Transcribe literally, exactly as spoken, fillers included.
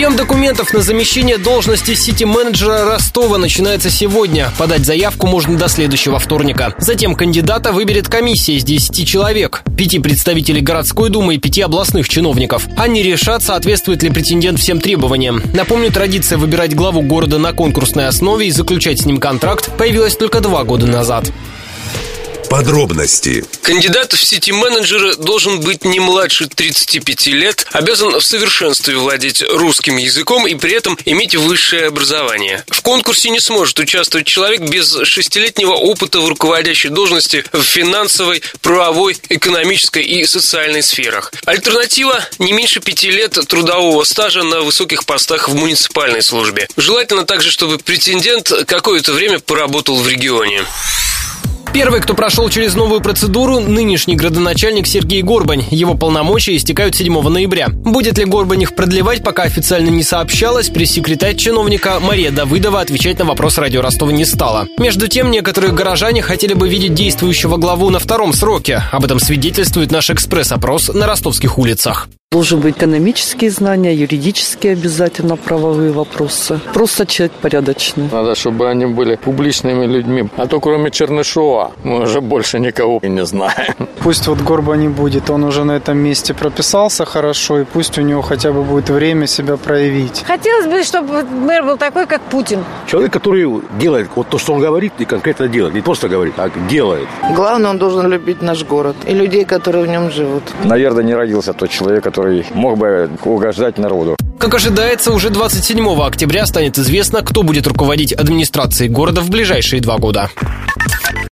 Прием документов на замещение должности сити-менеджера Ростова начинается сегодня. Подать заявку можно до следующего вторника. Затем кандидата выберет комиссия из десяти человек. Пяти представителей городской думы и пяти областных чиновников. Они решат, соответствует ли претендент всем требованиям. Напомню, традиция выбирать главу города на конкурсной основе и заключать с ним контракт появилась только два года назад. Подробности. Кандидат в сити-менеджеры должен быть не младше тридцати пяти лет, обязан в совершенстве владеть русским языком и при этом иметь высшее образование. В конкурсе не сможет участвовать человек без шестилетнего опыта в руководящей должности в финансовой, правовой, экономической и социальной сферах. Альтернатива – не меньше пяти лет трудового стажа на высоких постах в муниципальной службе. Желательно также, чтобы претендент какое-то время поработал в регионе. Первый, кто прошел через новую процедуру, нынешний градоначальник Сергей Горбань. Его полномочия истекают седьмого ноября. Будет ли Горбань их продлевать, пока официально не сообщалось, пресс-секретарь чиновника Мария Давыдова отвечать на вопрос радио Ростова не стала. Между тем, некоторые горожане хотели бы видеть действующего главу на втором сроке. Об этом свидетельствует наш экспресс-опрос на ростовских улицах. Должны быть экономические знания, юридические обязательно, правовые вопросы. Просто человек порядочный. Надо, чтобы они были публичными людьми. А то кроме Чернышова мы уже больше никого не знаем. Пусть вот Горба не будет, он уже на этом месте прописался хорошо, и пусть у него хотя бы будет время себя проявить. Хотелось бы, чтобы мэр был такой, как Путин. Человек, который делает вот то, что он говорит, и конкретно делает. Не просто говорит, а делает. Главное, он должен любить наш город и людей, которые в нем живут. Наверное, не родился тот человек, который... который мог бы угождать народу. Как ожидается, уже двадцать седьмого октября станет известно, кто будет руководить администрацией города в ближайшие два года.